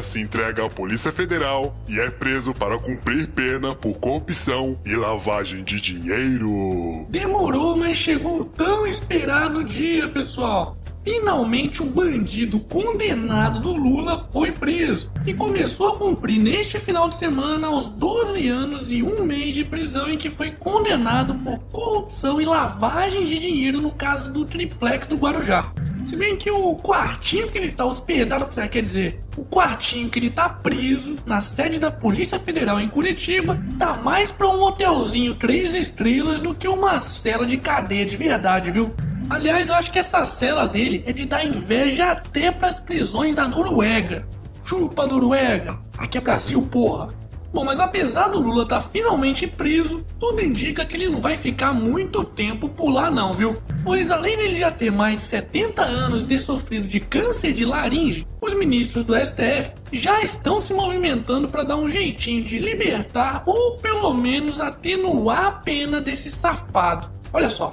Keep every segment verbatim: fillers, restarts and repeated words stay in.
Serra se entrega à Polícia Federal e é preso para cumprir pena por corrupção e lavagem de dinheiro. Demorou, mas chegou o tão esperado dia, pessoal. Finalmente o bandido condenado do Lula foi preso e começou a cumprir neste final de semana os doze anos e um mês de prisão em que foi condenado por corrupção e lavagem de dinheiro no caso do Triplex do Guarujá. Se bem que o quartinho que ele tá hospedado, quer dizer, o quartinho que ele tá preso na sede da Polícia Federal em Curitiba tá mais pra um hotelzinho três estrelas do que uma cela de cadeia de verdade, viu? Aliás, eu acho que essa cela dele é de dar inveja até pras prisões da Noruega. Chupa, Noruega! Aqui é Brasil, porra! Bom, mas apesar do Lula estar finalmente preso, tudo indica que ele não vai ficar muito tempo por lá não, viu? Pois além dele já ter mais de setenta anos e ter sofrido de câncer de laringe, os ministros do S T F já estão se movimentando para dar um jeitinho de libertar ou pelo menos atenuar a pena desse safado. Olha só.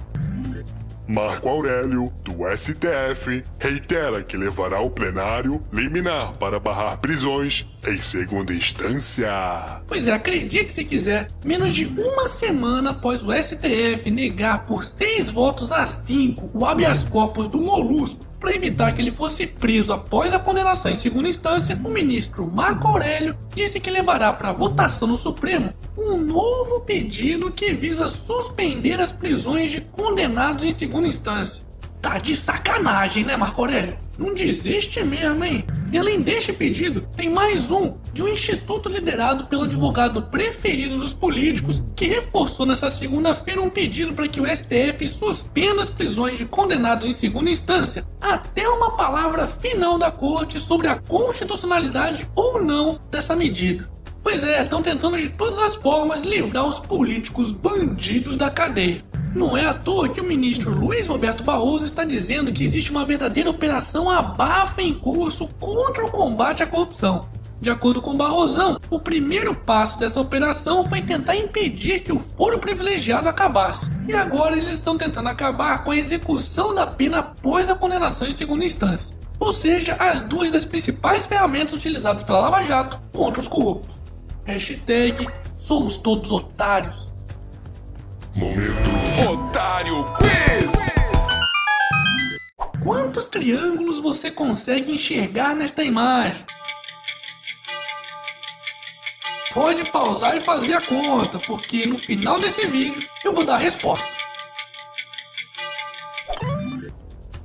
Marco Aurélio, do S T F, reitera que levará ao plenário liminar para barrar prisões em segunda instância. Pois é, acredite se quiser, menos de uma semana após o S T F negar por seis votos a cinco o habeas corpus do Molusco para evitar que ele fosse preso após a condenação em segunda instância, o ministro Marco Aurélio disse que levará para votação no Supremo um novo pedido que visa suspender as prisões de condenados em segunda instância. Tá de sacanagem, né, Marco Aurélio? Não desiste mesmo, hein? E além deste pedido, tem mais um de um instituto liderado pelo advogado preferido dos políticos que reforçou nessa segunda-feira um pedido para que o S T F suspenda as prisões de condenados em segunda instância até uma palavra final da corte sobre a constitucionalidade ou não dessa medida. Pois é, estão tentando de todas as formas livrar os políticos bandidos da cadeia. Não é à toa que o ministro Luiz Roberto Barroso está dizendo que existe uma verdadeira operação abafa em curso contra o combate à corrupção. De acordo com Barrosão, o primeiro passo dessa operação foi tentar impedir que o foro privilegiado acabasse. E agora eles estão tentando acabar com a execução da pena após a condenação em segunda instância. Ou seja, as duas das principais ferramentas utilizadas pela Lava Jato contra os corruptos. Hashtag somos todos otários. Momento Otário Quiz! Quantos triângulos você consegue enxergar nesta imagem? Pode pausar e fazer a conta, porque no final desse vídeo eu vou dar a resposta.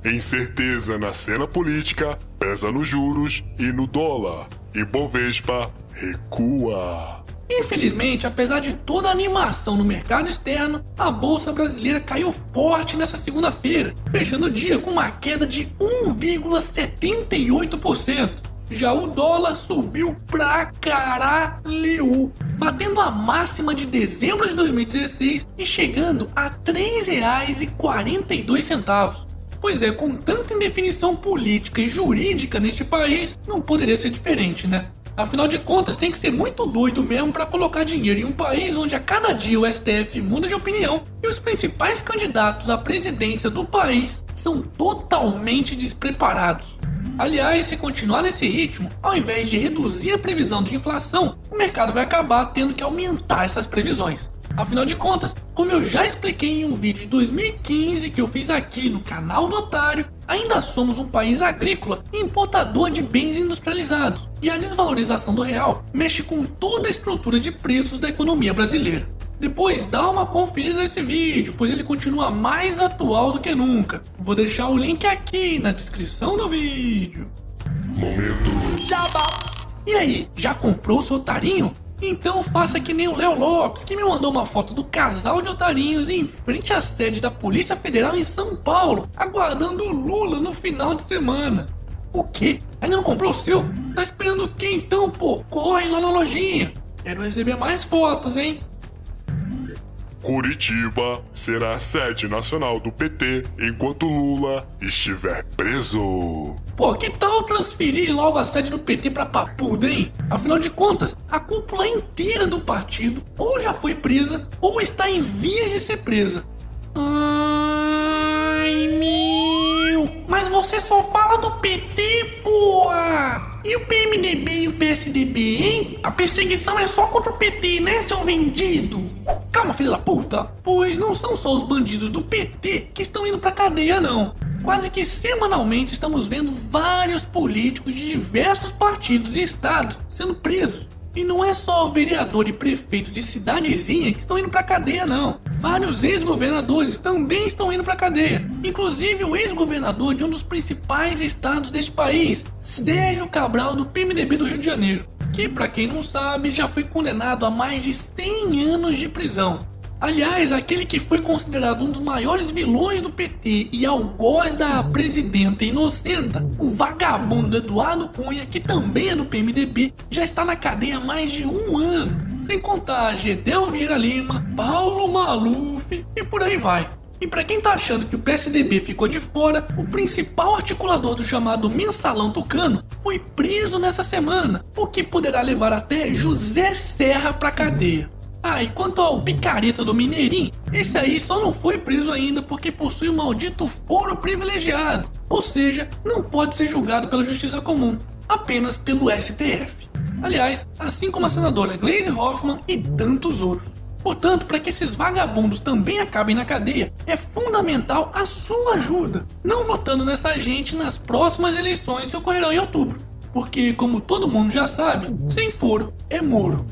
Incerteza na cena política pesa nos juros e no dólar, e Bovespa recua. Infelizmente, apesar de toda a animação no mercado externo, a bolsa brasileira caiu forte nessa segunda-feira, fechando o dia com uma queda de um vírgula setenta e oito por cento. Já o dólar subiu pra caralho, batendo a máxima de dezembro de dois mil e dezesseis e chegando a três reais e quarenta e dois centavos. Pois é, com tanta indefinição política e jurídica neste país, não poderia ser diferente, né? Afinal de contas, tem que ser muito doido mesmo para colocar dinheiro em um país onde a cada dia o S T F muda de opinião e os principais candidatos à presidência do país são totalmente despreparados. Aliás, se continuar nesse ritmo, ao invés de reduzir a previsão de inflação, o mercado vai acabar tendo que aumentar essas previsões. Afinal de contas, como eu já expliquei em um vídeo de dois mil e quinze que eu fiz aqui no canal do Otário, ainda somos um país agrícola e importador de bens industrializados, e a desvalorização do real mexe com toda a estrutura de preços da economia brasileira. Depois dá uma conferida nesse vídeo, pois ele continua mais atual do que nunca. Vou deixar o link aqui na descrição do vídeo. Momento Jabá. E aí, já comprou seu otarinho? Então faça que nem o Léo Lopes, que me mandou uma foto do casal de otarinhos em frente à sede da Polícia Federal em São Paulo, aguardando o Lula no final de semana. O quê? Ainda não comprou o seu? Tá esperando o quê então, pô? Corre lá na lojinha. Quero receber mais fotos, hein? Curitiba será a sede nacional do P T enquanto Lula estiver preso. Pô, que tal transferir logo a sede do P T pra Papuda, hein? Afinal de contas, a cúpula inteira do partido ou já foi presa ou está em vias de ser presa. Ai, meu! Mas você só fala do P T, porra! E E o P M D B e o P S D B, hein? A perseguição é só contra o P T, né, seu vendido? Calma, filha da puta! Pois não são só os bandidos do P T que estão indo pra cadeia, não. Quase que semanalmente estamos vendo vários políticos de diversos partidos e estados sendo presos. E não é só vereador e prefeito de cidadezinha que estão indo pra cadeia, não. Vários ex-governadores também estão indo pra cadeia. Inclusive o ex-governador de um dos principais estados deste país, Sérgio Cabral, do P M D B do Rio de Janeiro, que, pra quem não sabe, já foi condenado a mais de cem anos de prisão. Aliás, aquele que foi considerado um dos maiores vilões do P T e algoz da presidenta inocenta, o vagabundo Eduardo Cunha, que também é do P M D B, já está na cadeia há mais de um ano. Sem contar Geddel Vieira Lima, Paulo Maluf e por aí vai. E pra quem tá achando que o P S D B ficou de fora, o principal articulador do chamado Mensalão Tucano foi preso nessa semana, o que poderá levar até José Serra pra cadeia. Ah, e quanto ao picareta do Mineirinho, esse aí só não foi preso ainda porque possui o maldito foro privilegiado, ou seja, não pode ser julgado pela justiça comum, apenas pelo S T F. Aliás, assim como a senadora Gleisi Hoffmann e tantos outros. Portanto, para que esses vagabundos também acabem na cadeia, é fundamental a sua ajuda, não votando nessa gente nas próximas eleições que ocorrerão em outubro. Porque, como todo mundo já sabe, sem foro é Moro.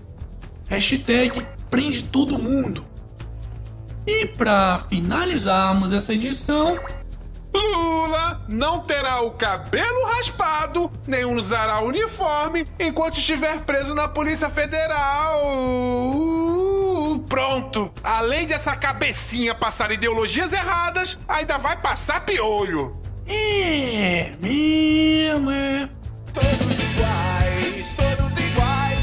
Hashtag prende todo mundo. E para finalizarmos essa edição, Lula não terá o cabelo raspado, nem usará uniforme enquanto estiver preso na Polícia Federal. Pronto! Além dessa cabecinha passar ideologias erradas, ainda vai passar piolho. É mesmo, é. Todos iguais, todos iguais,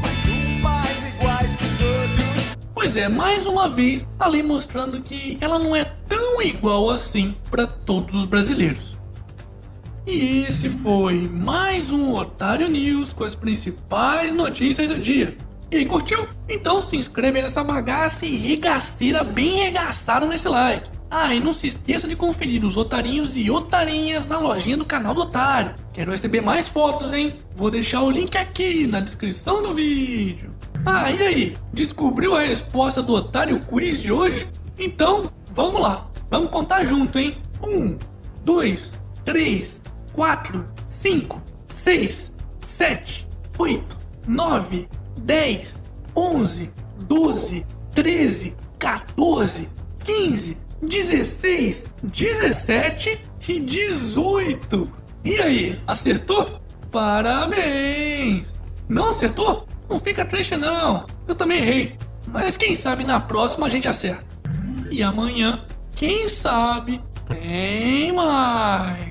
mas uns mais iguais que os outros. Pois é, mais uma vez, a lei mostrando que ela não é tão igual assim para todos os brasileiros. E esse foi mais um Otário News com as principais notícias do dia. E aí, curtiu? Então se inscreve nessa bagaça e regaceira bem regaçada nesse like. Ah, e não se esqueça de conferir os otarinhos e otarinhas na lojinha do canal do Otário. Quero receber mais fotos, hein? Vou deixar o link aqui na descrição do vídeo. Ah, e aí? Descobriu a resposta do Otário Quiz de hoje? Então, vamos lá. Vamos contar junto, hein? um, dois, três, quatro, cinco, seis, sete, oito, nove, dez, onze, doze, treze, quatorze, quinze, dezesseis, dezessete e dezoito. E aí, acertou? Parabéns! Não acertou? Não fica triste não, eu também errei. Mas quem sabe na próxima a gente acerta. E amanhã, quem sabe, tem mais!